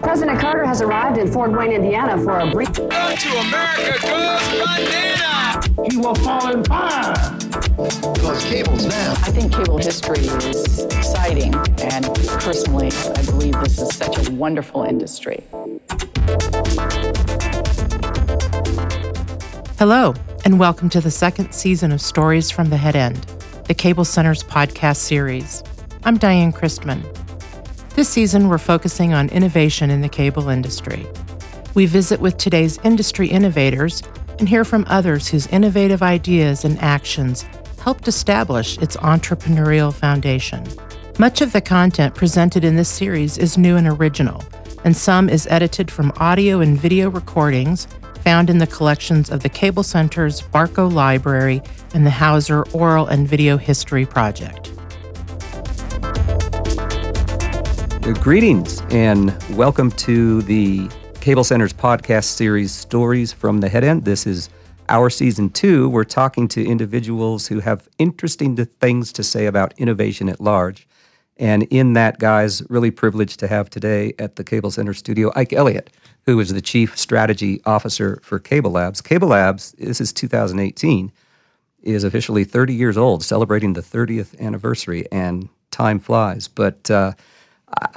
President Carter has arrived in Fort Wayne, Indiana for a brief... Go to America Goes Bandana! He will fall in fire! Because cable's now. I think cable history is exciting, and personally, I believe this is such a wonderful industry. Hello, and welcome to the second season of Stories from the Head End, the Cable Center's podcast series. I'm Diane Christman. This season, we're focusing on innovation in the cable industry. We visit with today's industry innovators and hear from others whose innovative ideas and actions helped establish its entrepreneurial foundation. Much of the content presented in this series is new and original, and some is edited from audio and video recordings found in the collections of the Cable Center's Barco Library and the Hauser Oral and Video History Project. Greetings and welcome to the Cable Center's podcast series, Stories from the Head End. This is our season 2. We're talking to individuals who have interesting things to say about innovation at large. And in that, guys, really privileged to have today at the Cable Center studio, Ike Elliott, who is the Chief Strategy Officer for CableLabs. CableLabs, this is 2018, is officially 30 years old, celebrating the 30th anniversary, and time flies. But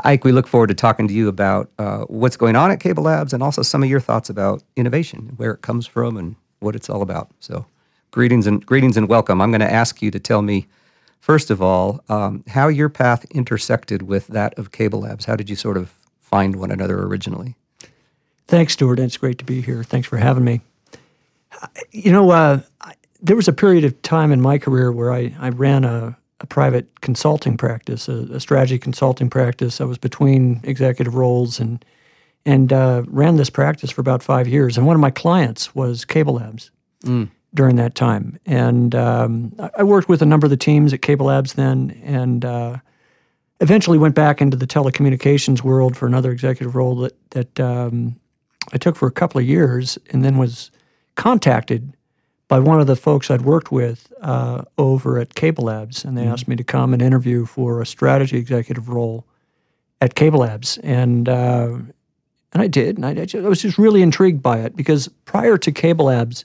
Ike, we look forward to talking to you about what's going on at CableLabs and also some of your thoughts about innovation, where it comes from and what it's all about. So greetings and welcome. I'm going to ask you to tell me, first of all, how your path intersected with that of CableLabs. How did you sort of find one another originally? Thanks, Stuart. It's great to be here. Thanks for having me. You know, there was a period of time in my career where I ran a private consulting practice, a strategy consulting practice. I was between executive roles and ran this practice for about 5 years. And one of my clients was CableLabs during that time. And I worked with a number of the teams at CableLabs then, and eventually went back into the telecommunications world for another executive role that I took for a couple of years, and then was contacted by one of the folks I'd worked with over at CableLabs, and they asked me to come and interview for a strategy executive role at CableLabs, and I did, and I was just really intrigued by it, because prior to CableLabs,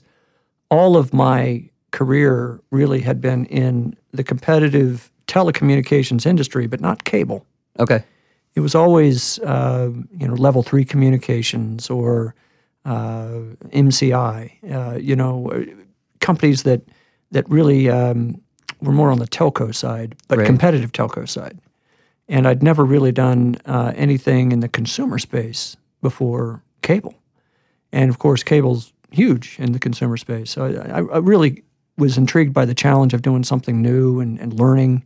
all of my career really had been in the competitive telecommunications industry, but not cable. Okay. It was always, Level 3 Communications or MCI, companies that really were more on the telco side, but right. Competitive telco side. And I'd never really done anything in the consumer space before cable. And, of course, cable's huge in the consumer space. So I really was intrigued by the challenge of doing something new and learning.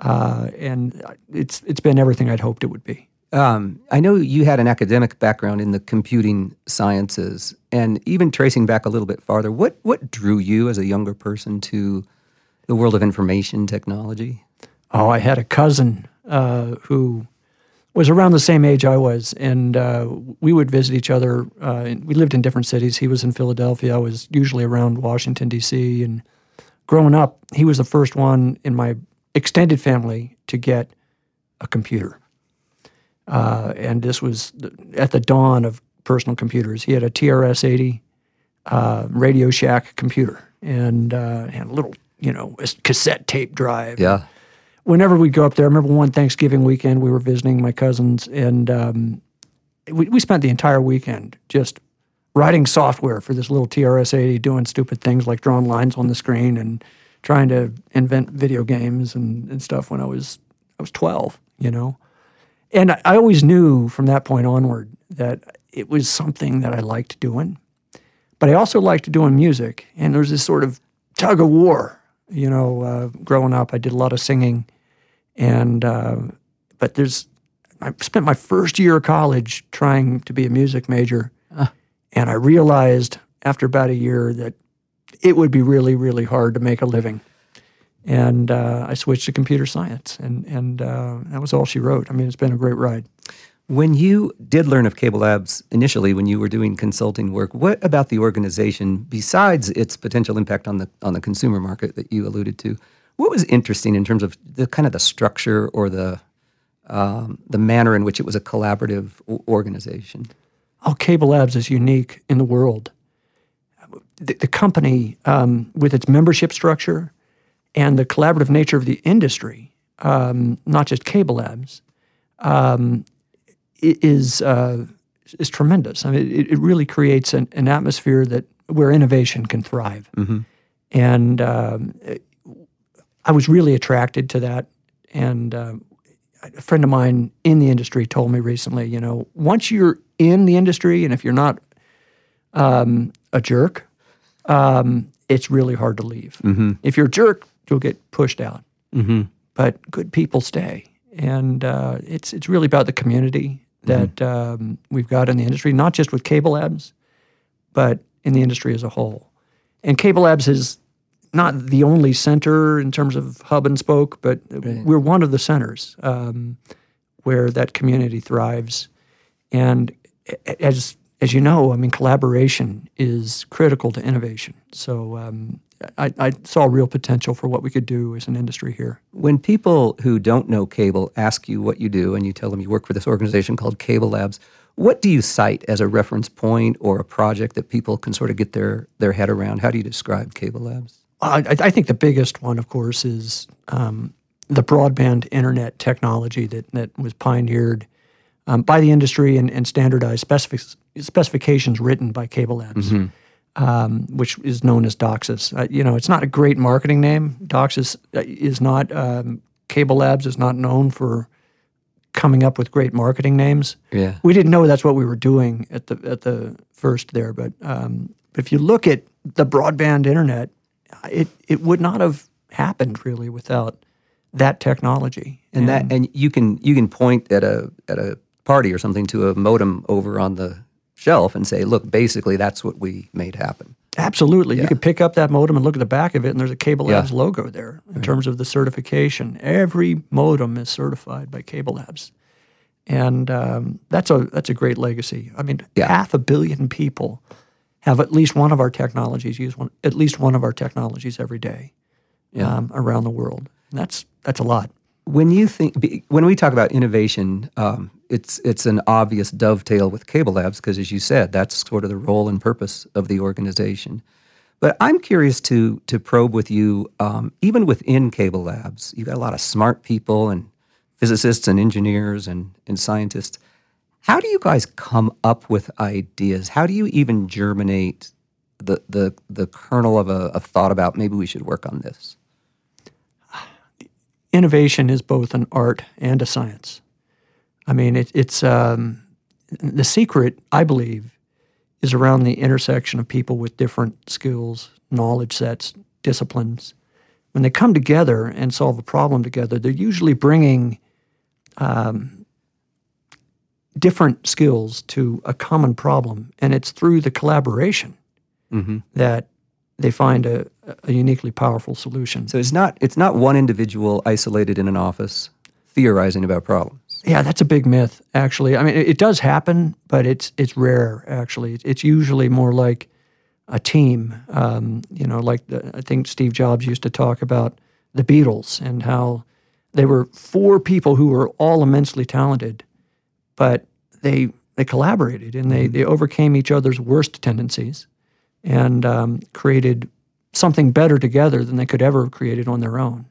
And it's been everything I'd hoped it would be. I know you had an academic background in the computing sciences, and even tracing back a little bit farther, what drew you as a younger person to the world of information technology? Oh, I had a cousin who was around the same age I was, and we would visit each other. We lived in different cities. He was in Philadelphia. I was usually around Washington, D.C., and growing up, he was the first one in my extended family to get a computer. And this was at the dawn of personal computers. He had a TRS-80 Radio Shack computer and a little, cassette tape drive. Yeah. Whenever we'd go up there, I remember one Thanksgiving weekend we were visiting my cousins, and we spent the entire weekend just writing software for this little TRS-80, doing stupid things like drawing lines on the screen and trying to invent video games and stuff when I was 12, And I always knew from that point onward that it was something that I liked doing. But I also liked doing music, and there was this sort of tug of war. Growing up, I did a lot of singing, I spent my first year of college trying to be a music major, and I realized after about a year that it would be really, really hard to make a living. And I switched to computer science, and that was all she wrote. I mean, it's been a great ride. When you did learn of CableLabs initially, when you were doing consulting work, what about the organization, besides its potential impact on the consumer market that you alluded to, what was interesting in terms of the kind of the structure or the the manner in which it was a collaborative organization. Oh, CableLabs is unique in the world. The company, with its membership structure and the collaborative nature of the industry, not just CableLabs, is tremendous. I mean, it really creates an atmosphere where innovation can thrive. Mm-hmm. And I was really attracted to that. And a friend of mine in the industry told me recently, you know, once you're in the industry and if you're not a jerk, it's really hard to leave. Mm-hmm. If you're a jerk, you'll get pushed out. Mm-hmm. But good people stay. And it's really about the community that mm-hmm. We've got in the industry, not just with CableLabs, but in the industry as a whole. And CableLabs is not the only center in terms of hub and spoke, but right. We're one of the centers where that community thrives. And as you know, I mean, collaboration is critical to innovation. So I saw real potential for what we could do as an industry here. When people who don't know cable ask you what you do and you tell them you work for this organization called CableLabs, what do you cite as a reference point or a project that people can sort of get their head around? How do you describe CableLabs? I think the biggest one, of course, is the broadband internet technology that was pioneered by the industry and standardized specifications written by CableLabs, mm-hmm. Which is known as DOCSIS. You know, it's not a great marketing name. DOCSIS is not, CableLabs is not known for coming up with great marketing names. Yeah. We didn't know that's what we were doing at the first there, but if you look at the broadband internet, it would not have happened really without that technology. And you can point at a party or something to a modem over on the shelf and say, look, basically that's what we made happen. Absolutely. Yeah. You could pick up that modem and look at the back of it, and there's a CableLabs logo there in terms of the certification. Every modem is certified by CableLabs. And that's a great legacy. I mean, 500 million people have at least one of our technologies every day around the world. And that's a lot. When we talk about innovation, it's an obvious dovetail with CableLabs because, as you said, that's sort of the role and purpose of the organization. But I'm curious to probe with you, even within CableLabs, you've got a lot of smart people and physicists and engineers and scientists. How do you guys come up with ideas? How do you even germinate the kernel of a thought about maybe we should work on this? Innovation is both an art and a science. I mean, it's the secret, I believe, is around the intersection of people with different skills, knowledge sets, disciplines. When they come together and solve a problem together, they're usually bringing different skills to a common problem, and it's through the collaboration mm-hmm. that they find a uniquely powerful solution. So it's not one individual isolated in an office theorizing about problems. Yeah, that's a big myth, actually. I mean, it does happen, but it's rare, actually. It's usually more like a team. You know, like I think Steve Jobs used to talk about the Beatles and how they were four people who were all immensely talented, but they collaborated and they overcame each other's worst tendencies and created something better together than they could ever have created on their own.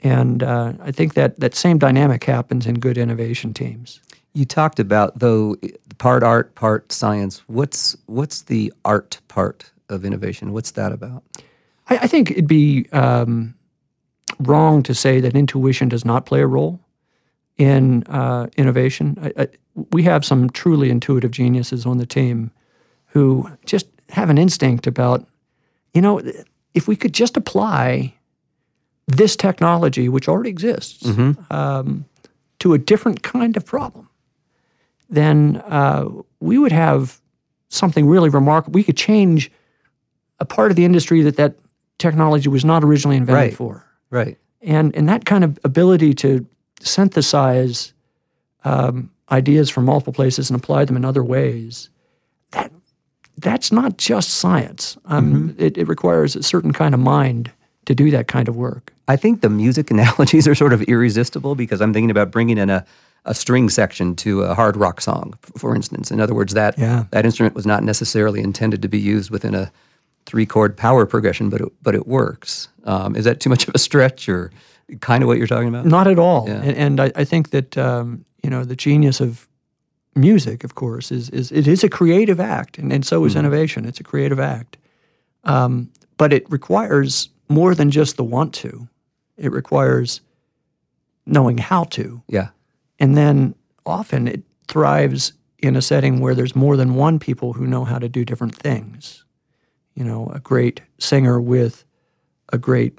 And I think that same dynamic happens in good innovation teams. You talked about, though, part art, part science. What's the art part of innovation? What's that about? I think it'd be wrong to say that intuition does not play a role in innovation. We have some truly intuitive geniuses on the team who just have an instinct about, you know, if we could just apply this technology, which already exists, mm-hmm. To a different kind of problem, then we would have something really remarkable. We could change a part of the industry that technology was not originally invented for. Right. And that kind of ability to synthesize ideas from multiple places and apply them in other ways, that's not just science. Mm-hmm. It requires a certain kind of mind to do that kind of work. I think the music analogies are sort of irresistible because I'm thinking about bringing in a string section to a hard rock song, for instance. In other words, that instrument was not necessarily intended to be used within a three-chord power progression, but it works. Is that too much of a stretch or kind of what you're talking about? Not at all. Yeah. And I think that the genius of music, of course, is it is a creative act, and so is innovation. It's a creative act. But it requires more than just the want to. It requires knowing how to. Yeah. And then often it thrives in a setting where there's more than one people who know how to do different things. You know, a great singer with a great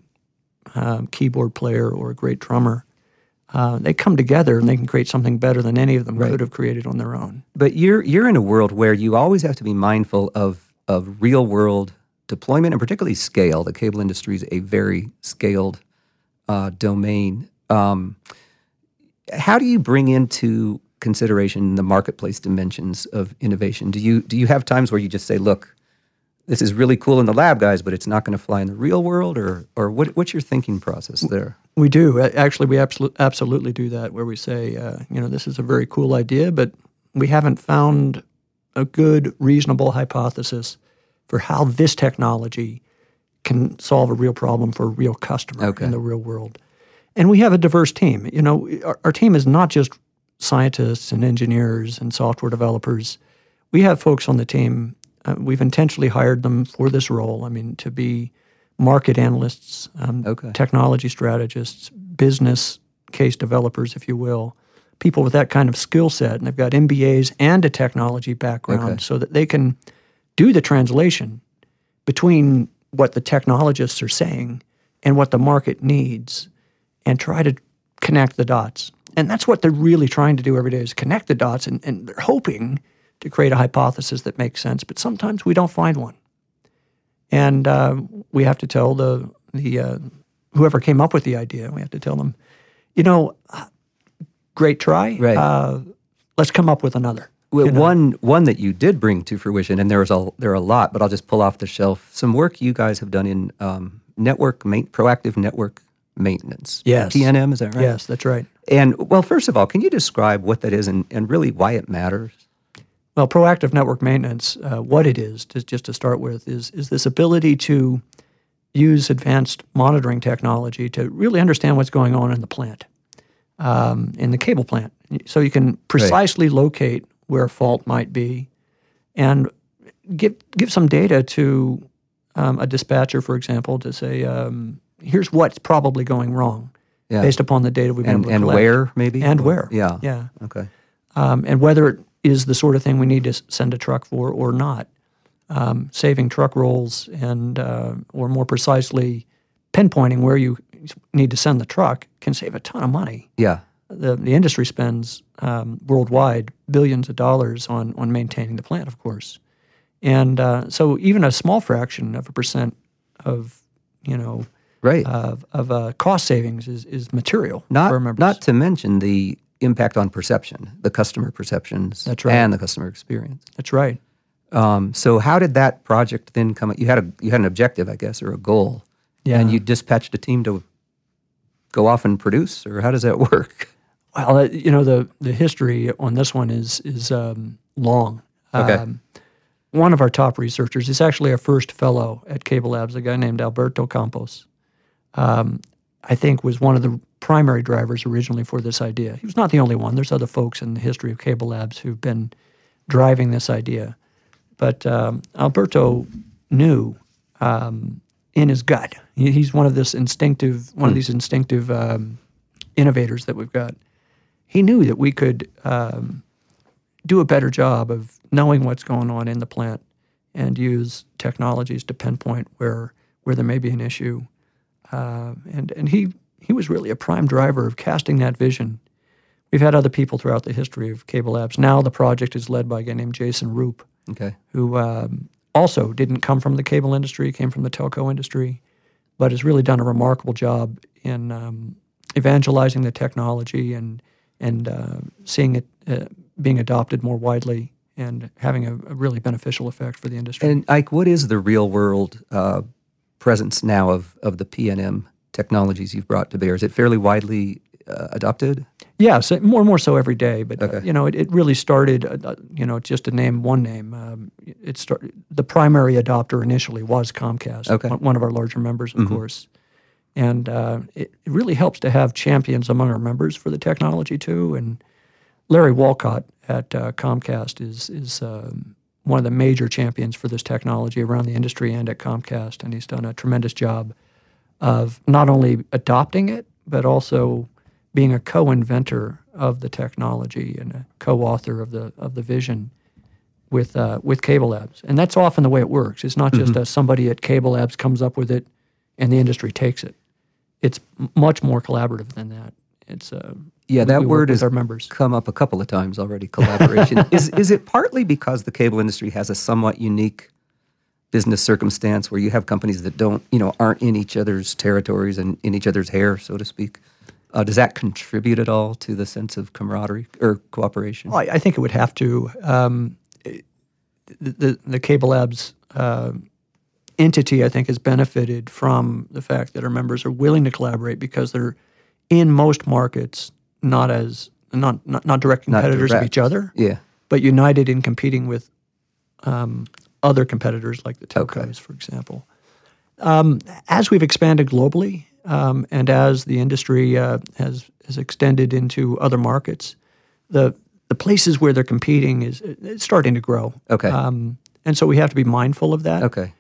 keyboard player or a great drummer. They come together and they can create something better than any of them could have created on their own. But you're in a world where you always have to be mindful of real-world deployment and particularly scale. The cable industry is a very scaled domain. How do you bring into consideration the marketplace dimensions of innovation? Do you have times where you just say, look, this is really cool in the lab, guys, but it's not going to fly in the real world? Or what's your thinking process there? We do. Actually, we absolutely do that, where we say, this is a very cool idea, but we haven't found a good, reasonable hypothesis for how this technology can solve a real problem for a real customer in the real world. And we have a diverse team. You know, our team is not just scientists and engineers and software developers. We have folks on the team. We've intentionally hired them for this role. I mean, to be market analysts, technology strategists, business case developers, if you will, people with that kind of skill set. And they've got MBAs and a technology background so that they can do the translation between what the technologists are saying and what the market needs, and try to connect the dots. And that's what they're really trying to do every day, is connect the dots, and they're hoping to create a hypothesis that makes sense, but sometimes we don't find one. And we have to tell the whoever came up with the idea, we have to tell them, great try, let's come up with another. Well, one that you did bring to fruition, and there are a lot, but I'll just pull off the shelf some work you guys have done in proactive network maintenance. Yes. PNM, is that right? Yes, that's right. And, well, first of all, can you describe what that is and really why it matters? Well, proactive network maintenance, what it is, just to start with, is this ability to use advanced monitoring technology to really understand what's going on in the plant, in the cable plant. So you can precisely locate where a fault might be and give some data to a dispatcher, for example, to say, here's what's probably going wrong based upon the data we've been able to collect. And where, maybe? And where. Yeah. Yeah. Okay. And whether it is the sort of thing we need to send a truck for or not. Saving truck rolls and, or more precisely, pinpointing where you need to send the truck can save a ton of money. Yeah. The industry spends worldwide billions of dollars on maintaining the plant, of course. And so even a small fraction of a percent of, cost savings is material. Not to mention the impact on perception, the customer perceptions, and the customer experience. That's right. So how did that project then come up? You had an objective, I guess, or a goal, and you dispatched a team to go off and produce, or how does that work? Well, the history on this one is long. One of our top researchers is actually our first fellow at CableLabs, a guy named Alberto Campos. I think was one of the primary drivers originally for this idea. He was not the only one. There's other folks in the history of CableLabs who've been driving this idea. But Alberto knew in his gut. He's one of these instinctive innovators that we've got. He knew that we could do a better job of knowing what's going on in the plant and use technologies to pinpoint where there may be an issue. And he was really a prime driver of casting that vision. We've had other people throughout the history of CableLabs. Now the project is led by a guy named Jason Roop, who also didn't come from the cable industry, came from the telco industry, but has really done a remarkable job in evangelizing the technology and seeing it being adopted more widely and having a really beneficial effect for the industry. And Ike, what is the real world presence now of the PNM technologies you've brought to bear? Is it fairly widely adopted? Yes, more and more so every day. But, it really started, just to name one name, the primary adopter initially was Comcast, one of our larger members, of course. And it really helps to have champions among our members for the technology, too. And Larry Walcott at Comcast is one of the major champions for this technology around the industry and at Comcast. And he's done a tremendous job of not only adopting it, but also being a co-inventor of the technology and a co-author of the vision with CableLabs. And that's often the way it works. It's not just somebody at CableLabs comes up with it and the industry takes it. It's much more collaborative than that. It's that word has come up a couple of times already, collaboration. Is it partly because the cable industry has a somewhat unique business circumstance where you have companies that aren't in each other's territories and in each other's hair, so to speak? Does that contribute at all to the sense of camaraderie or cooperation? Well, I think it would have to. The CableLabs entity, I think, has benefited from the fact that our members are willing to collaborate because they're in most markets not direct competitors of each other, but united in competing with other competitors like the telcos, for example. As we've expanded globally. And as the industry has extended into other markets, the places where they're competing it's starting to grow. And so we have to be mindful of that.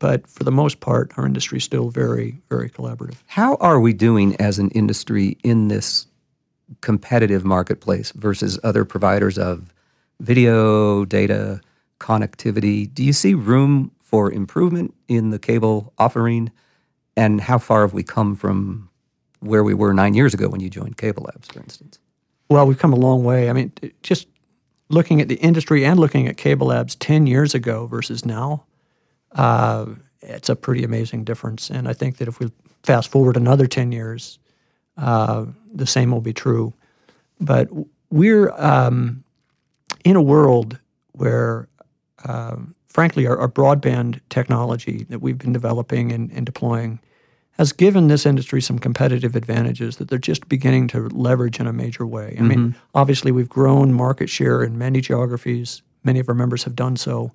But for the most part, our industry is still very, very collaborative. How are we doing as an industry in this competitive marketplace versus other providers of video, data, connectivity? Do you see room for improvement in the cable offering? And how far have we come from where we were 9 years ago when you joined CableLabs, for instance? Well, we've come a long way. I mean, just looking at the industry and looking at CableLabs 10 years ago versus now, it's a pretty amazing difference. And I think that if we fast forward another 10 years, the same will be true. But we're in a world where... frankly, our broadband technology that we've been developing and deploying has given this industry some competitive advantages that they're just beginning to leverage in a major way. I mean, obviously, we've grown market share in many geographies. Many of our members have done so.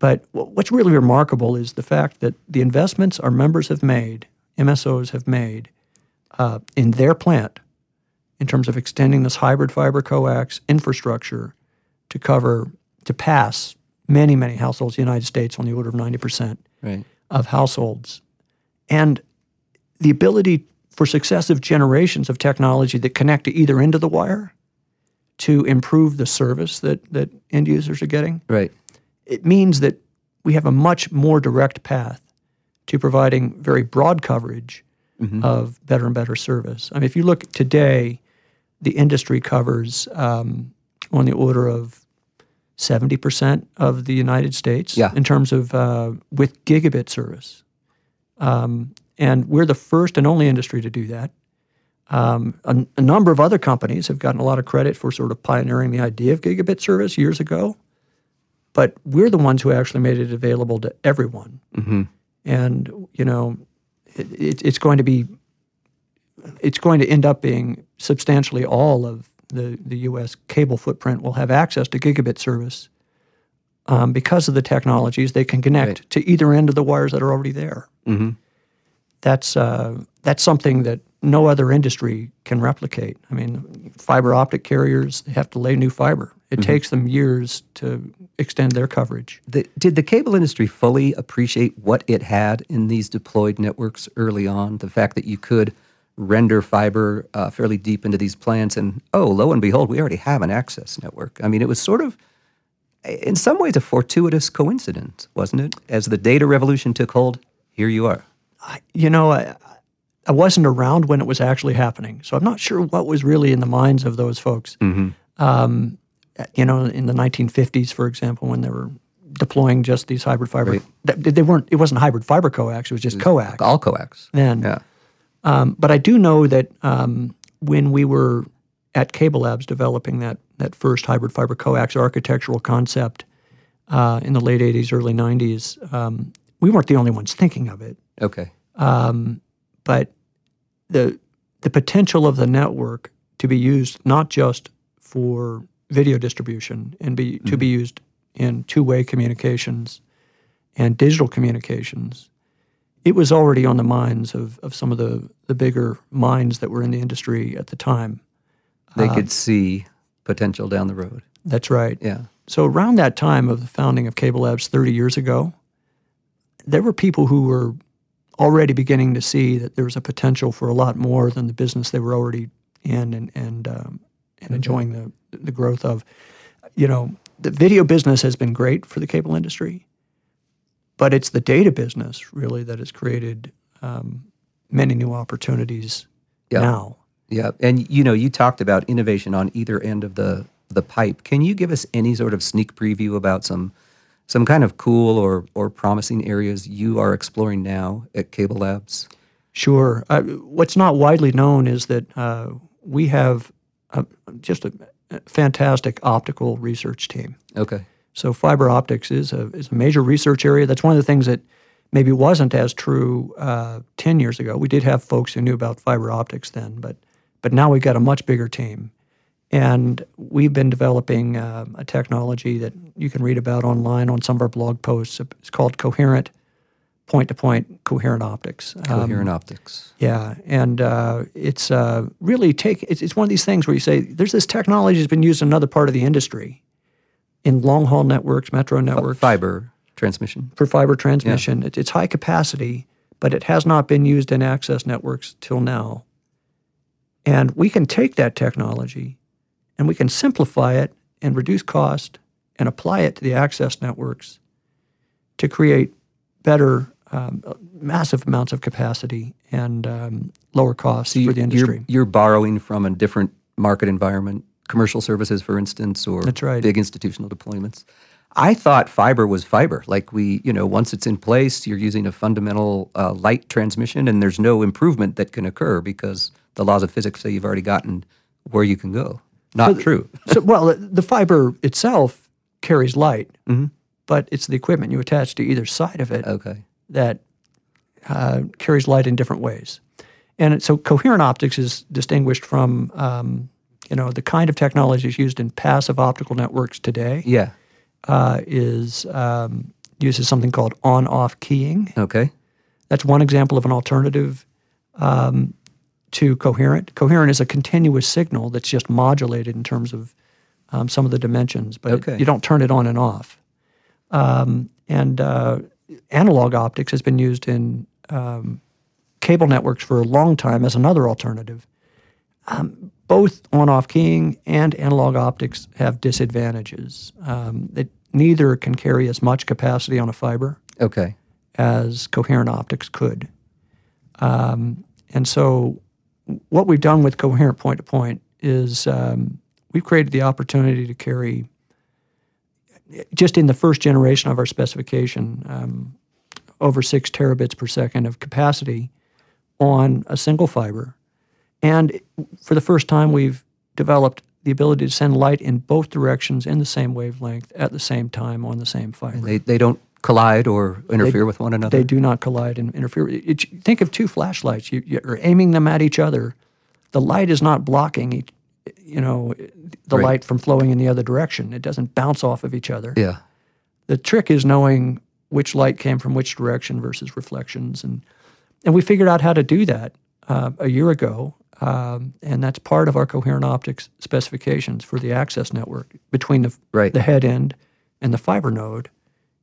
But what's really remarkable is the fact that the investments our members have made, MSOs have made, in their plant in terms of extending this hybrid fiber coax infrastructure to pass many, many households in the United States, on the order of 90% of households. And the ability for successive generations of technology that connect to either end of the wire to improve the service that end users are getting, it means that we have a much more direct path to providing very broad coverage of better and better service. I mean, if you look today, the industry covers on the order of 70% of the United States in terms of with gigabit service. And we're the first and only industry to do that. A number of other companies have gotten a lot of credit for sort of pioneering the idea of gigabit service years ago, but we're the ones who actually made it available to everyone. And, it's going to end up being substantially all of the U.S. cable footprint will have access to gigabit service because of the technologies they can connect to either end of the wires that are already there. That's something that no other industry can replicate. I mean, fiber optic carriers have to lay new fiber. It takes them years to extend their coverage. Did the cable industry fully appreciate what it had in these deployed networks early on? The fact that you could render fiber fairly deep into these plants, and lo and behold, we already have an access network. I mean, it was sort of, in some ways, a fortuitous coincidence, wasn't it? As the data revolution took hold, here you are. I wasn't around when it was actually happening, so I'm not sure what was really in the minds of those folks. In the 1950s, for example, when they were deploying just these hybrid fiber, they weren't. It wasn't hybrid fiber coax; it was just coax. All coax. Then, but I do know that when we were at CableLabs developing that first hybrid fiber coax architectural concept in the late 80s, early 90s, we weren't the only ones thinking of it. Okay. But the potential of the network to be used not just for video distribution and to be used in two-way communications and digital communications, it was already on the minds of some of the bigger minds that were in the industry at the time. They could see potential down the road. That's right. Yeah. So around that time of the founding of CableLabs 30 years ago, there were people who were already beginning to see that there was a potential for a lot more than the business they were already in and enjoying the growth of. You know, the video business has been great for the cable industry, but it's the data business really that has created many new opportunities now. Yeah, and you know, you talked about innovation on either end of the pipe. Can you give us any sort of sneak preview about some kind of cool or promising areas you are exploring now at CableLabs? Sure. What's not widely known is that we have just a fantastic optical research team. Okay. So fiber optics is a major research area. That's one of the things that maybe wasn't as true 10 years ago. We did have folks who knew about fiber optics then, but now we've got a much bigger team. And we've been developing a technology that you can read about online on some of our blog posts. It's called coherent, point-to-point coherent optics. Coherent optics. Yeah, and it's one of these things where you say, there's this technology that's been used in another part of the industry, in long-haul networks, metro networks. Fiber transmission. For fiber transmission. Yeah. It's high capacity, but it has not been used in access networks till now. And we can take that technology and we can simplify it and reduce cost and apply it to the access networks to create better, massive amounts of capacity and lower costs for the industry. You're borrowing from a different market environment, commercial services, for instance, or big institutional deployments. I thought fiber was fiber. Like once it's in place, you're using a fundamental light transmission, and there's no improvement that can occur because the laws of physics say you've already gotten where you can go. Not true. Well, the fiber itself carries light, but it's the equipment you attach to either side of it that carries light in different ways. And so coherent optics is distinguished from, the kind of technologies used in passive optical networks today. Yeah. Uses something called on-off keying. Okay. That's one example of an alternative to coherent. Coherent is a continuous signal that's just modulated in terms of some of the dimensions, but you don't turn it on and off. And analog optics has been used in cable networks for a long time as another alternative. Both on-off keying and analog optics have disadvantages. That neither can carry as much capacity on a fiber as coherent optics could. And so what we've done with coherent point-to-point is we've created the opportunity to carry, just in the first generation of our specification, over 6 terabits per second of capacity on a single fiber. And for the first time, we've developed the ability to send light in both directions in the same wavelength at the same time on the same fiber. And they don't collide or interfere with one another? They do not collide and interfere. Think of two flashlights. You're aiming them at each other. The light is not blocking the light from flowing in the other direction. It doesn't bounce off of each other. Yeah. The trick is knowing which light came from which direction versus reflections. And we figured out how to do that a year ago, and that's part of our coherent optics specifications for the access network between the head end and the fiber node.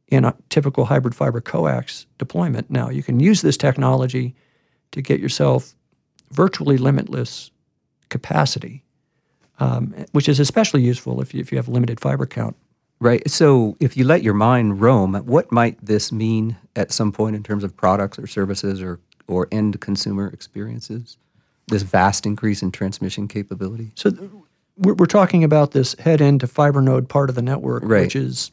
In a typical hybrid fiber coax deployment now, you can use this technology to get yourself virtually limitless capacity, which is especially useful if you have a limited fiber count. Right. So if you let your mind roam, what might this mean at some point in terms of products or services or end consumer experiences, this vast increase in transmission capability? So we're talking about this head-end to fiber node part of the network, which is...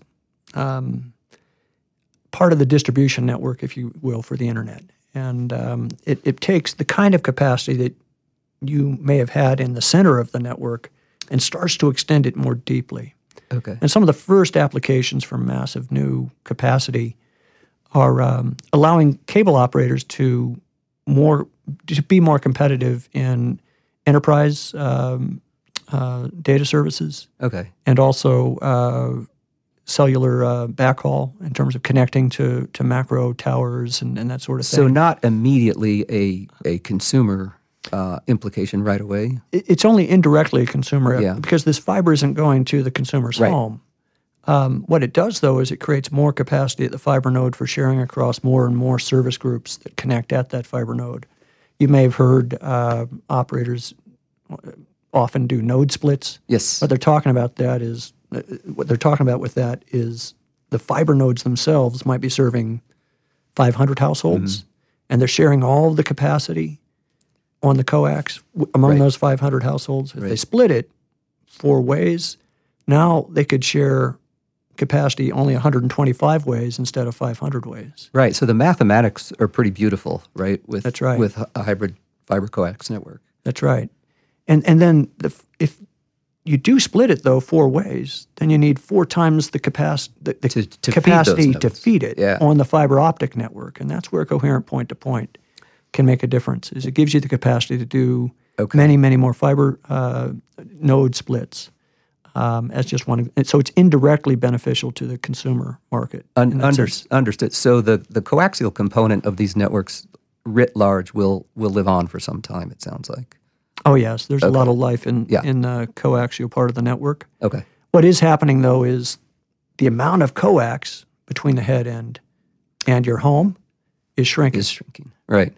part of the distribution network, if you will, for the internet. And it takes the kind of capacity that you may have had in the center of the network and starts to extend it more deeply. Okay. And some of the first applications for massive new capacity are allowing cable operators to be more competitive in enterprise data services. Okay. And also cellular backhaul in terms of connecting to macro towers and that sort of thing. So not immediately a consumer implication right away? It's only indirectly a consumer because this fiber isn't going to the consumer's home. What it does, though, is it creates more capacity at the fiber node for sharing across more and more service groups that connect at that fiber node. You may have heard operators often do node splits. Yes. What they're talking about with that is the fiber nodes themselves might be serving 500 households, mm-hmm. and they're sharing all the capacity on the coax among those 500 households. If they split it four ways, now they could share capacity only 125 ways instead of 500 ways. Right. So the mathematics are pretty beautiful, right? That's right. With a hybrid fiber coax network. That's right. And then if you do split it, though, four ways, then you need four times the capacity to feed it on the fiber optic network. And that's where coherent point-to-point can make a difference, is it gives you the capacity to do many, many more fiber node splits. As just one, and so it's indirectly beneficial to the consumer market. Understood. So the coaxial component of these networks, writ large, will live on for some time. It sounds like. Oh yes, there's a lot of life in the coaxial part of the network. Okay. What is happening though is the amount of coax between the head end and your home is shrinking. Right.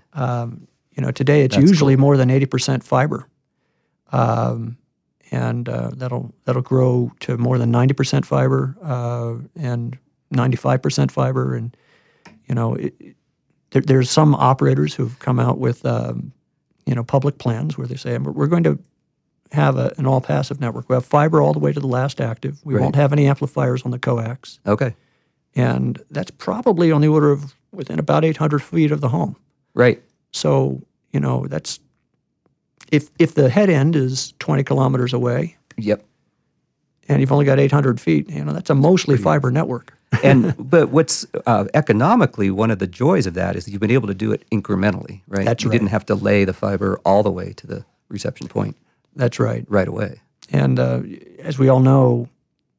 Today it's usually more than 80% fiber. And that'll grow to more than 90% fiber and 95% fiber. And, there's some operators who've come out with, public plans where they say, we're going to have an all-passive network. We'll have fiber all the way to the last active. We won't have any amplifiers on the coax. Okay. And that's probably on the order of within about 800 feet of the home. Right. So, that's... If the head end is 20 kilometers away, and you've only got 800 feet, that's a mostly fiber network. But what's economically one of the joys of that is that you've been able to do it incrementally, right? That's right. You didn't have to lay the fiber all the way to the reception point. That's right. Right away. And as we all know,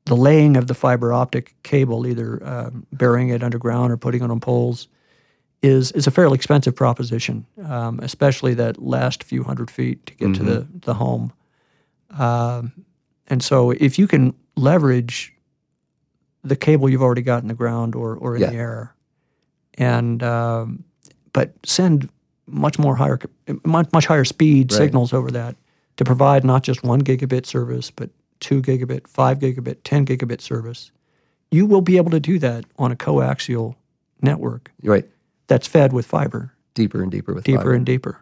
the laying of the fiber optic cable, either burying it underground or putting it on poles, is a fairly expensive proposition, especially that last few hundred feet to get mm-hmm. to the home. And so if you can leverage the cable you've already got in the ground or in the air, and but send much higher speed signals over that to provide not just 1 gigabit service, but 2 gigabit, 5 gigabit, 10 gigabit service, you will be able to do that on a coaxial network. Right. That's fed with fiber. Deeper and deeper with fiber. Deeper and deeper.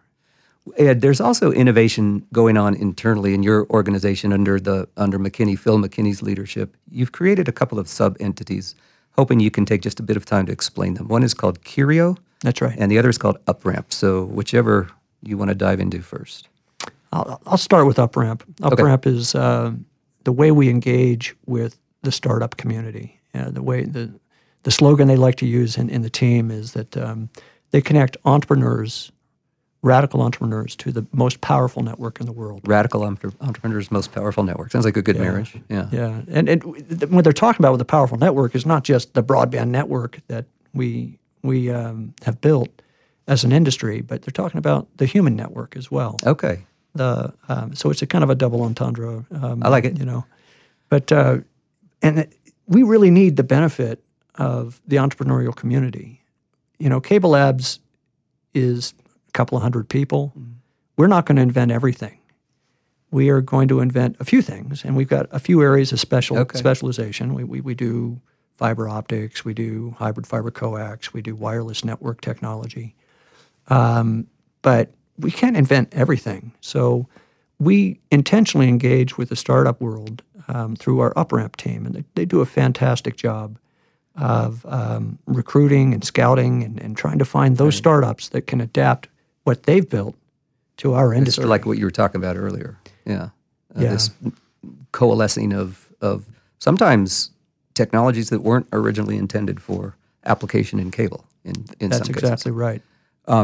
Ed, there's also innovation going on internally in your organization under Phil McKinney's leadership. You've created a couple of sub-entities, hoping you can take just a bit of time to explain them. One is called Curio. That's right. And the other is called UpRamp. So whichever you want to dive into first. I'll start with UpRamp. UpRamp is the way we engage with the startup community, the slogan they like to use in the team is that they connect radical entrepreneurs, to the most powerful network in the world. Radical entrepreneurs, most powerful network. Sounds like a good marriage. Yeah. Yeah. And what they're talking about with the powerful network is not just the broadband network that we have built as an industry, but they're talking about the human network as well. Okay. So it's a kind of a double entendre. I like it. But we really need the benefit of the entrepreneurial community. CableLabs is a couple of hundred people. Mm. We're not going to invent everything. We are going to invent a few things, and we've got a few areas of specialization. We do fiber optics, we do hybrid fiber coax, we do wireless network technology. But we can't invent everything. So we intentionally engage with the startup world through our UpRamp team, and they do a fantastic job of recruiting and scouting and trying to find those startups that can adapt what they've built to our industry. Sort of like what you were talking about earlier. Yeah. This coalescing of sometimes technologies that weren't originally intended for application and cable in some cases. That's exactly right.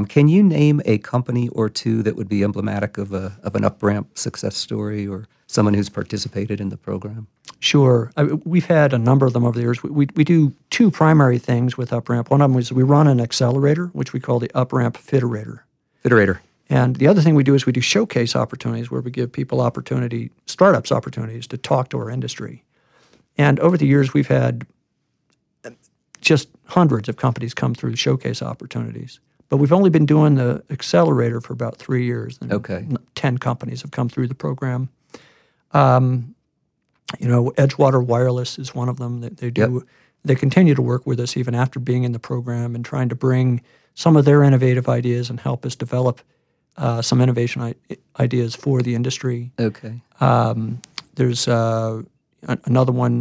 Can you name a company or two that would be emblematic of an UpRamp success story or someone who's participated in the program? Sure. We've had a number of them over the years. We do two primary things with UpRamp. One of them is we run an accelerator, which we call the UpRamp Fiterator. And the other thing we do is we do showcase opportunities where we give people startups opportunities to talk to our industry. And over the years, we've had just hundreds of companies come through showcase opportunities. But we've only been doing the accelerator for about 3 years. And okay. 10 companies have come through the program. Edgewater Wireless is one of them. They do. Yep. They continue to work with us even after being in the program and trying to bring some of their innovative ideas and help us develop some innovation ideas for the industry. Okay. There's another one,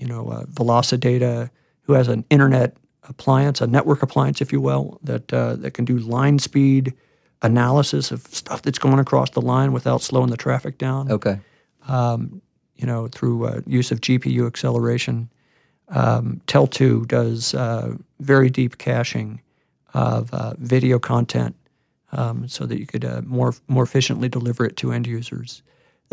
Velocidata, who has an internet appliance, a network appliance, if you will, that can do line speed analysis of stuff that's going across the line without slowing the traffic down. Okay. Through use of GPU acceleration. TEL2 does very deep caching of video content so that you could more efficiently deliver it to end users.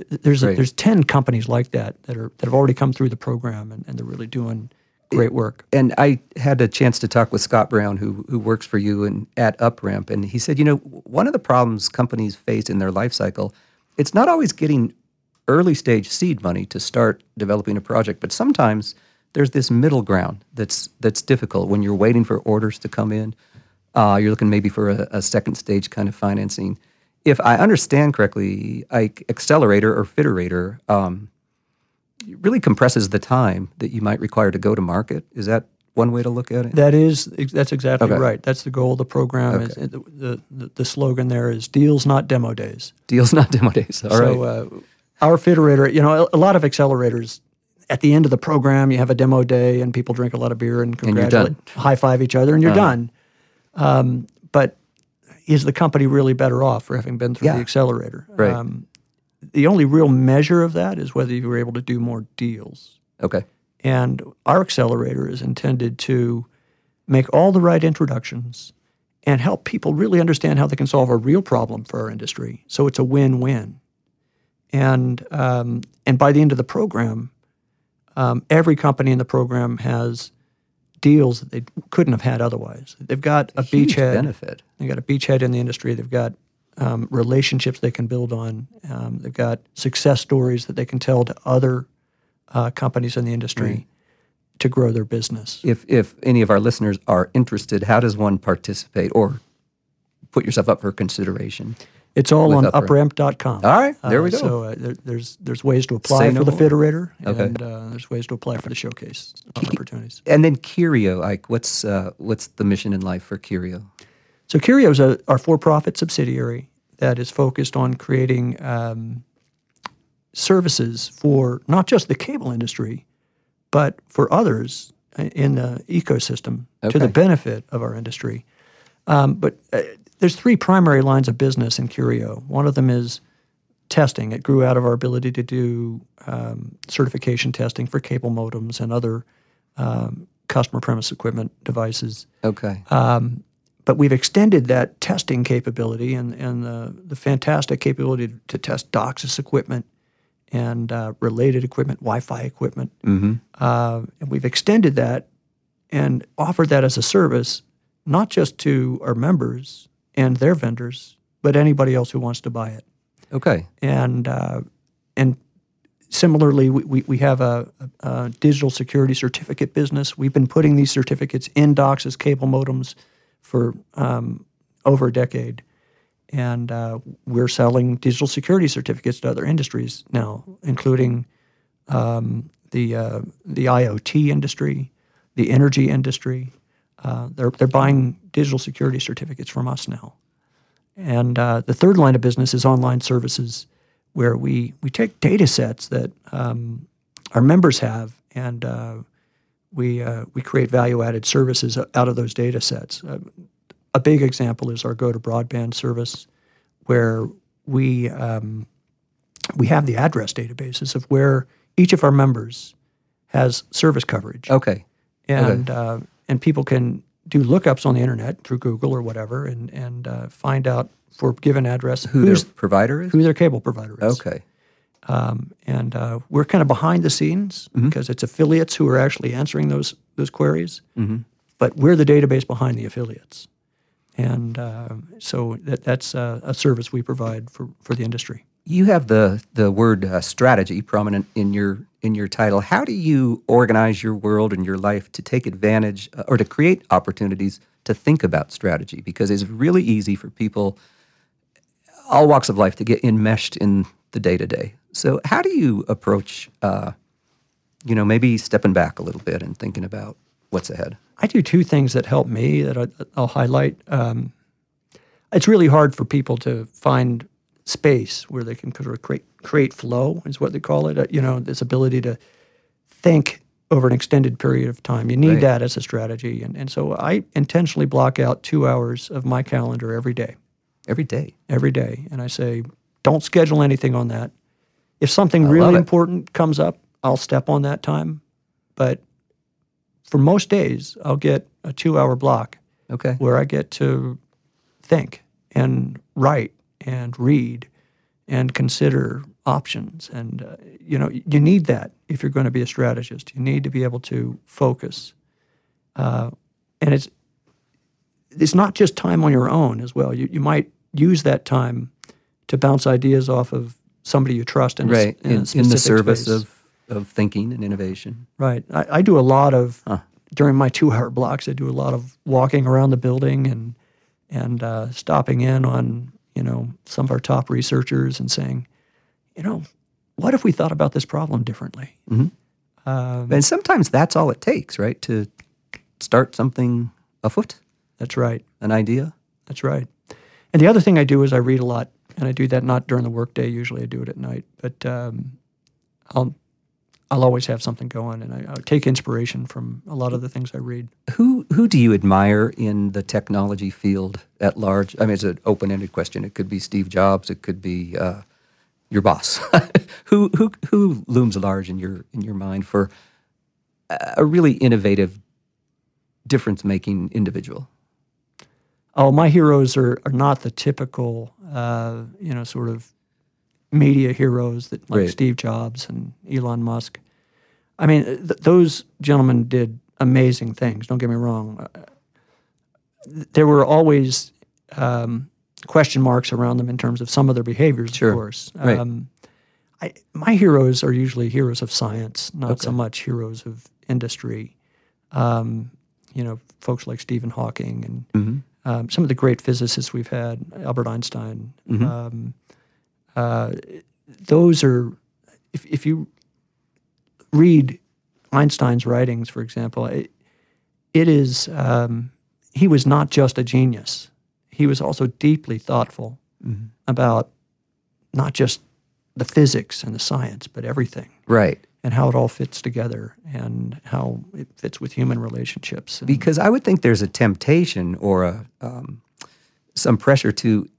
There's 10 companies like that have already come through the program, and they're really doing great work. And I had a chance to talk with Scott Brown, who works for you at UpRamp, and he said, one of the problems companies face in their life cycle, it's not always getting early stage seed money to start developing a project, but sometimes there's this middle ground that's difficult when you're waiting for orders to come in. You're looking maybe for a second stage kind of financing. If I understand correctly, Ike, Accelerator or Fiterator, it really compresses the time that you might require to go to market. Is that one way to look at it? That's exactly right. That's the goal of the program. Okay. Is the slogan there is deals, not demo days. Deals, not demo days. All right. So our Fiterator, a lot of accelerators, at the end of the program, you have a demo day and people drink a lot of beer and congratulate, high-five each other, and you're done. But is the company really better off for having been through the accelerator? Right. The only real measure of that is whether you were able to do more deals. Okay. And our accelerator is intended to make all the right introductions and help people really understand how they can solve a real problem for our industry. So it's a win-win. And by the end of the program, every company in the program has deals that they couldn't have had otherwise. They've got a huge beachhead. Benefit. They've got a beachhead in the industry. They've got relationships they can build on. They've got success stories that they can tell to other companies in the industry to grow their business. If any of our listeners are interested, how does one participate or put yourself up for consideration? It's all on upramp.com. All right, there we go. So there's ways to apply for the Fiterator, and there's ways to apply for the showcase opportunities. And then Curio, Ike, what's the mission in life for Curio? So Curio is our for-profit subsidiary that is focused on creating services for not just the cable industry, but for others in the ecosystem to the benefit of our industry. There's three primary lines of business in Curio. One of them is testing. It grew out of our ability to do certification testing for cable modems and other customer premise equipment devices. Okay. But we've extended that testing capability and the fantastic capability to test DOCSIS equipment and related equipment, Wi-Fi equipment. Mm-hmm. And we've extended that and offered that as a service, not just to our members and their vendors, but anybody else who wants to buy it. Okay. And similarly, we have a digital security certificate business. We've been putting these certificates in DOCSIS cable modems for over a decade, and we're selling digital security certificates to other industries now, including the IoT industry, the energy industry. They're buying digital security certificates from us now. And the third line of business is online services, where we take data sets that our members have, and we create value-added services out of those data sets. A big example is our Go to Broadband service, where we have the address databases of where each of our members has service coverage. Okay. And and people can do lookups on the internet through Google or whatever, and find out for a given address who their provider is, who their cable provider is. Okay. And we're kind of behind the scenes mm-hmm. because it's affiliates who are actually answering those queries, mm-hmm. but we're the database behind the affiliates. And so that's a service we provide for the industry. You have the word strategy prominent in your title. How do you organize your world and your life to take advantage or to create opportunities to think about strategy? Because it's really easy for people, all walks of life, to get enmeshed in the day-to-day. So how do you approach, maybe stepping back a little bit and thinking about what's ahead? I do two things that help me that I'll highlight. It's really hard for people to find space where they can sort of create flow is what they call it. This ability to think over an extended period of time. You need right. that as a strategy. And so I intentionally block out 2 hours of my calendar every day. Every day? Every day. And I say, don't schedule anything on that. If something really important comes up, I'll step on that time. But for most days, I'll get a 2 hour block okay. where I get to think and write and read and consider options. And you need that if you're going to be a strategist. You need to be able to focus. And it's not just time on your own as well. You might use that time to bounce ideas off of somebody you trust in the service of thinking and innovation. Right. I do a lot of, during my 2 hour blocks, I do a lot of walking around the building and stopping in on, some of our top researchers and saying, what if we thought about this problem differently? Mm-hmm. And sometimes that's all it takes, right? To start something afoot. That's right. An idea. That's right. And the other thing I do is I read a lot, and I do that not during the workday. Usually I do it at night, but I'll always have something going, and I take inspiration from a lot of the things I read. Who do you admire in the technology field at large? I mean, it's an open-ended question. It could be Steve Jobs. It could be your boss. Who looms large in your mind for a really innovative, difference-making individual? Oh, my heroes are not the typical, sort of media heroes that like right. Steve Jobs and Elon Musk. I mean, those gentlemen did amazing things, don't get me wrong. There were always question marks around them in terms of some of their behaviors, sure. of course. Right. My heroes are usually heroes of science, not okay. so much heroes of industry. Folks like Stephen Hawking and mm-hmm. Some of the great physicists we've had, Albert Einstein, mm-hmm. Those are, if you read Einstein's writings, for example, it is he was not just a genius. He was also deeply thoughtful mm-hmm. about not just the physics and the science, but everything. Right. And how it all fits together and how it fits with human relationships. Because I would think there's a temptation or some pressure to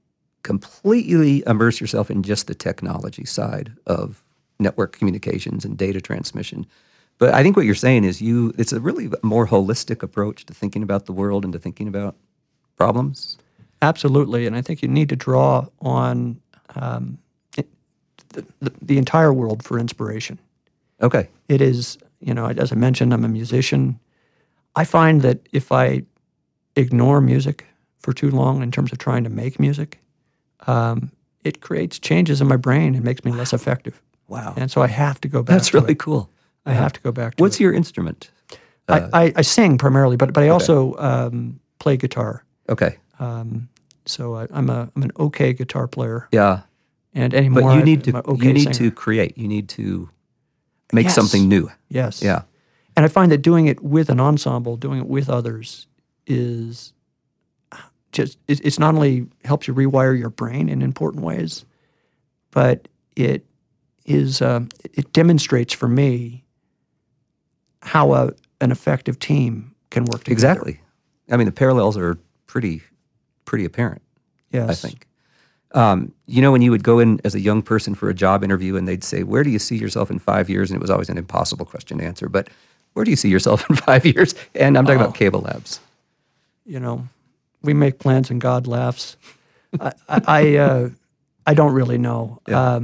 completely immerse yourself in just the technology side of network communications and data transmission. But I think what you're saying is it's a really more holistic approach to thinking about the world and to thinking about problems. Absolutely, and I think you need to draw on the entire world for inspiration. Okay. It is, as I mentioned, I'm a musician. I find that if I ignore music for too long in terms of trying to make music, it creates changes in my brain and makes me less effective. Wow. And so I have to go back That's to really it. Cool. I have to go back to What's it. Your instrument? I sing primarily, but I also play guitar. Okay. So I'm an okay guitar player. Yeah. And anymore, but you need to create. You need to make yes. something new. Yes. Yeah. And I find that doing it with an ensemble, doing it with others is... just it's not only helps you rewire your brain in important ways, but it is it demonstrates for me how an effective team can work together. Exactly. I mean, the parallels are pretty apparent. Yes, I think. When you would go in as a young person for a job interview and they'd say, "Where do you see yourself in 5 years?" and it was always an impossible question to answer, but Where do you see yourself in 5 years? And I'm talking about CableLabs. You know, we make plans and God laughs. I don't really know. Yeah.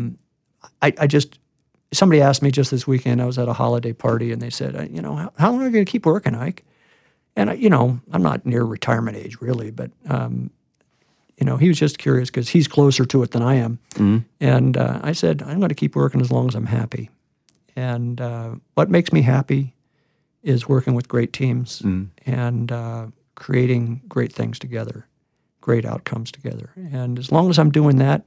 I just, somebody asked me just this weekend, I was at a holiday party, and they said, you know, how long are you going to keep working, Ike? And, you know, I'm not near retirement age, really, but, you know, he was just curious because he's closer to it than I am. Mm-hmm. And I said, I'm going to keep working as long as I'm happy. And what makes me happy is working with great teams and creating great things together, great outcomes together. And as long as I'm doing that,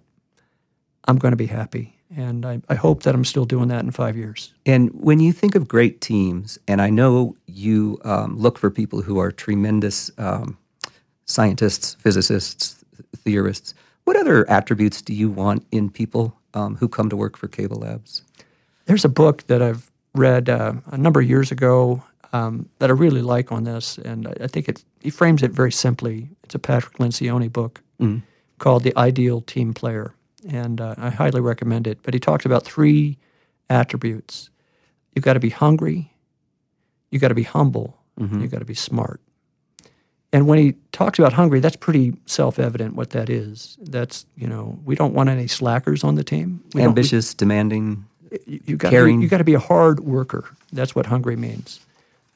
I'm going to be happy. And I hope that I'm still doing that in 5 years. And when you think of great teams, and I know you look for people who are tremendous scientists, physicists, theorists, what other attributes do you want in people who come to work for CableLabs? There's a book that I've read a number of years ago that I really like on this, and I think he frames it very simply. It's a Patrick Lencioni book called The Ideal Team Player, and I highly recommend it. But he talks about three attributes. You've got to be hungry, you've got to be humble, and you've got to be smart. And when he talks about hungry, that's pretty self-evident what that is. That's, you know, we don't want any slackers on the team. Ambitious, demanding. You got to be a hard worker. That's what hungry means.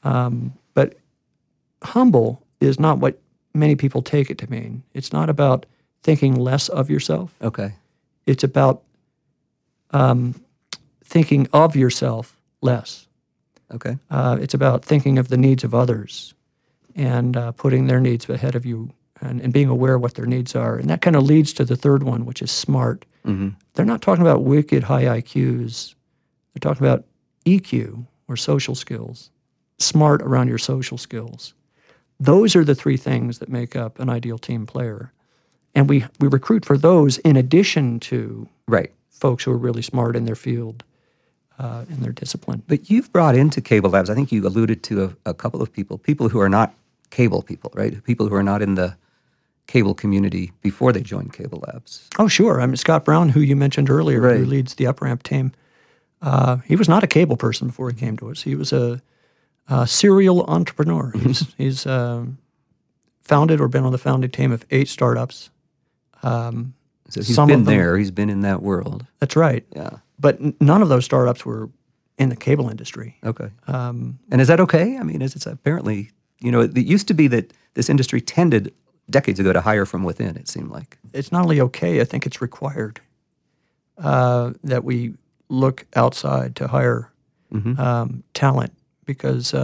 But humble is not what many people take it to mean. It's not about thinking less of yourself. Okay. It's about thinking of yourself less. Okay. It's about thinking of the needs of others and putting their needs ahead of you and being aware of what their needs are. And that kind of leads to the third one, which is smart. Mm-hmm. They're not talking about wicked high IQs. They're talking about EQ, or social skills, smart around your social skills. Those are the three things that make up an ideal team player. And we recruit for those in addition to folks who are really smart in their field, in their discipline. But you've brought into CableLabs, I think you alluded to a couple of people who are not cable people, right? People who are not in the cable community before they joined CableLabs. Oh, sure. I mean, Scott Brown, who you mentioned earlier, who leads the UpRamp team, he was not a cable person before he came to us. He was a serial entrepreneur. He's founded or been on the founding team of 8 startups. So he's been there. He's been in that world. That's right. Yeah. But none of those startups were in the cable industry. Okay. And is that okay? I mean, it's apparently, you know, it used to be that this industry tended decades ago to hire from within, it seemed like. It's not only okay, I think it's required that we look outside to hire talent, because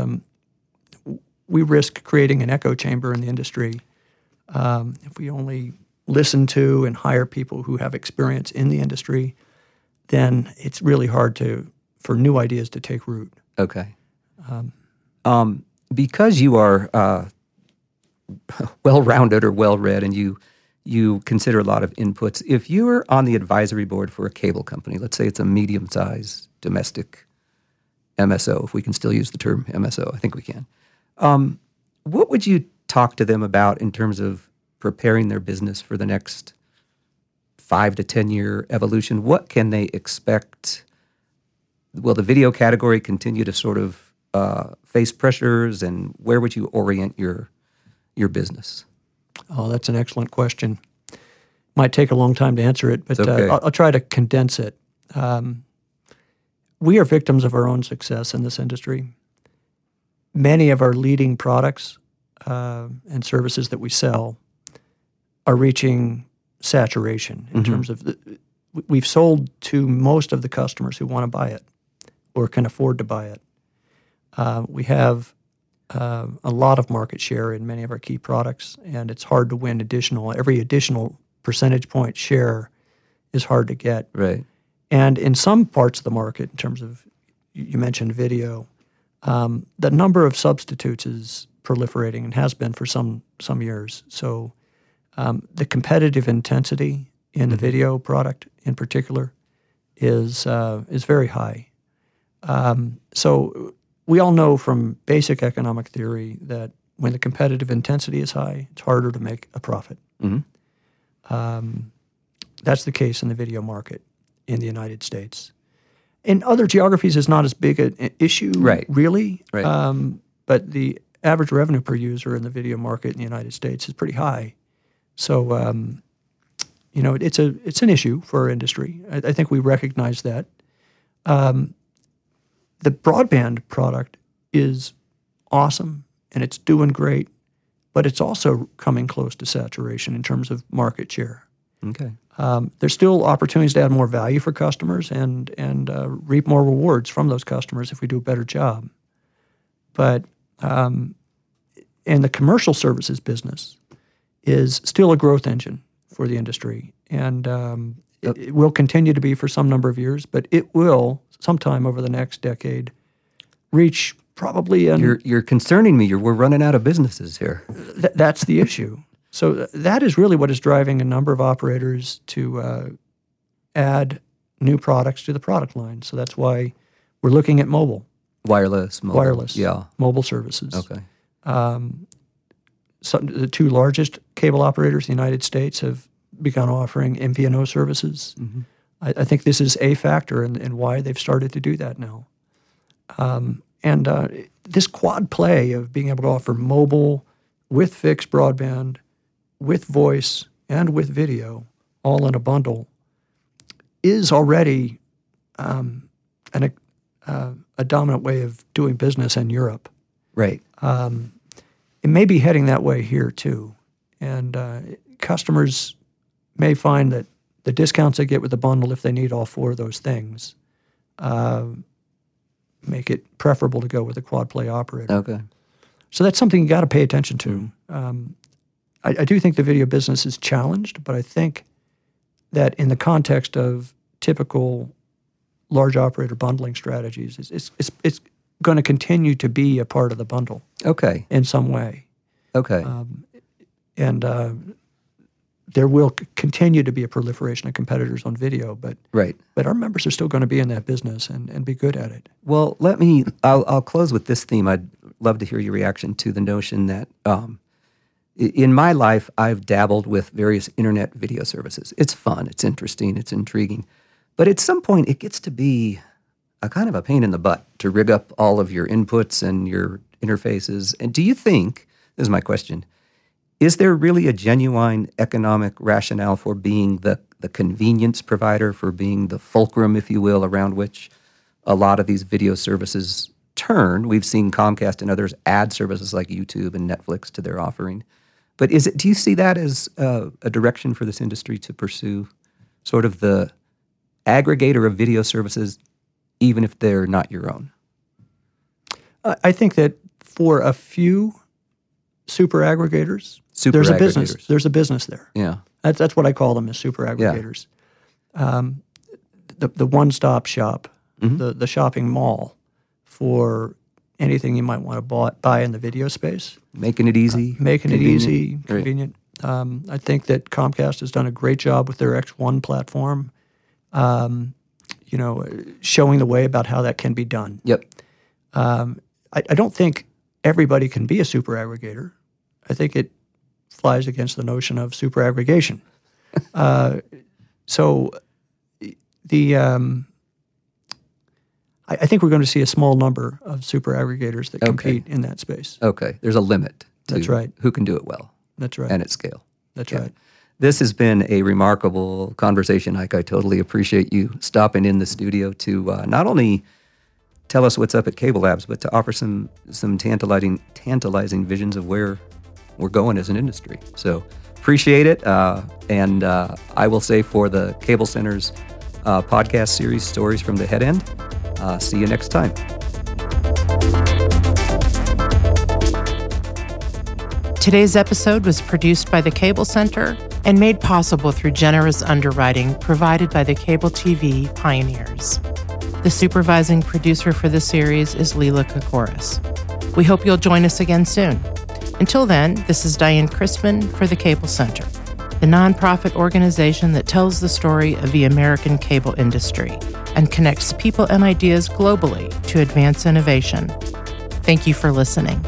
we risk creating an echo chamber in the industry if we only listen to and hire people who have experience in the industry. Then it's really hard for new ideas to take root. Okay. Because you are well-rounded or well-read, and you consider a lot of inputs. If you're on the advisory board for a cable company, let's say it's a medium-sized domestic MSO, if we can still use the term MSO, I think we can. What would you talk to them about in terms of preparing their business for the next 5 to 10 year evolution? What can they expect? Will the video category continue to sort of face pressures, and where would you orient your business? Oh, that's an excellent question. Might take a long time to answer it, but okay. I'll try to condense it. We are victims of our own success in this industry. Many of our leading products and services that we sell are reaching saturation in terms of we've sold to most of the customers who want to buy it or can afford to buy it. We have a lot of market share in many of our key products, and it's hard to win additional. Every additional percentage point share is hard to get. Right. And in some parts of the market, in terms of, you mentioned video, the number of substitutes is proliferating and has been for some years. So the competitive intensity in the video product in particular is very high. So we all know from basic economic theory that when the competitive intensity is high, it's harder to make a profit. That's the case in the video market in the United States. In other geographies, it's not as big an issue, really. Right. But the average revenue per user in the video market in the United States is pretty high. So, you know, it's an issue for our industry. I think we recognize that. The broadband product is awesome, and it's doing great, but it's also coming close to saturation in terms of market share. Okay. There's still opportunities to add more value for customers and reap more rewards from those customers if we do a better job. But and the commercial services business is still a growth engine for the industry, and it will continue to be for some number of years, but it will sometime over the next decade reach probably an... You're concerning me. We're running out of businesses here. That's the issue. So that is really what is driving a number of operators to add new products to the product line. So that's why we're looking at mobile. Wireless. Yeah. Mobile services. Okay. The two largest cable operators in the United States have begun offering MVNO services. Mm-hmm. I think this is a factor in why they've started to do that now. And this quad play of being able to offer mobile with fixed broadband, with voice, and with video, all in a bundle, is already a dominant way of doing business in Europe. Right. It may be heading that way here, too. And customers may find that the discounts they get with the bundle, if they need all four of those things, make it preferable to go with a quad play operator. Okay. So that's something you got to pay attention to. I do think the video business is challenged, but I think that in the context of typical large operator bundling strategies, it's going to continue to be a part of the bundle. Okay. In some way. Okay. And there will continue to be a proliferation of competitors on video, but our members are still going to be in that business and be good at it. Well, I'll close with this theme. I'd love to hear your reaction to the notion that in my life, I've dabbled with various internet video services. It's fun, it's interesting, it's intriguing. But at some point, it gets to be a kind of a pain in the butt to rig up all of your inputs and your interfaces. And do you think, this is my question, is there really a genuine economic rationale for being the convenience provider, for being the fulcrum, if you will, around which a lot of these video services turn? We've seen Comcast and others add services like YouTube and Netflix to their offering. But do you see that as a direction for this industry to pursue, sort of the aggregator of video services, even if they're not your own? I think that for a few super aggregators, there's a business. There's a business there. Yeah, that's what I call them, is super aggregators. Yeah. The one-stop shop, mm-hmm. the shopping mall for anything you might want to buy in the video space. Making it easy. Convenient. I think that Comcast has done a great job with their X1 platform, showing the way about how that can be done. Yep. I don't think everybody can be a super aggregator. I think it flies against the notion of super aggregation. I think we're going to see a small number of super aggregators that compete in that space. Okay. There's a limit to who can do it well. That's right. And at scale. That's right. This has been a remarkable conversation, Ike. I totally appreciate you stopping in the studio to not only tell us what's up at CableLabs, but to offer some tantalizing visions of where we're going as an industry. So appreciate it. And I will say, for the Cable Center's podcast series, Stories from the Head End, see you next time. Today's episode was produced by the Cable Center and made possible through generous underwriting provided by the Cable TV Pioneers. The supervising producer for this series is Lila Kakoris. We hope you'll join us again soon. Until then, this is Diane Crispin for the Cable Center, the nonprofit organization that tells the story of the American cable industry and connects people and ideas globally to advance innovation. Thank you for listening.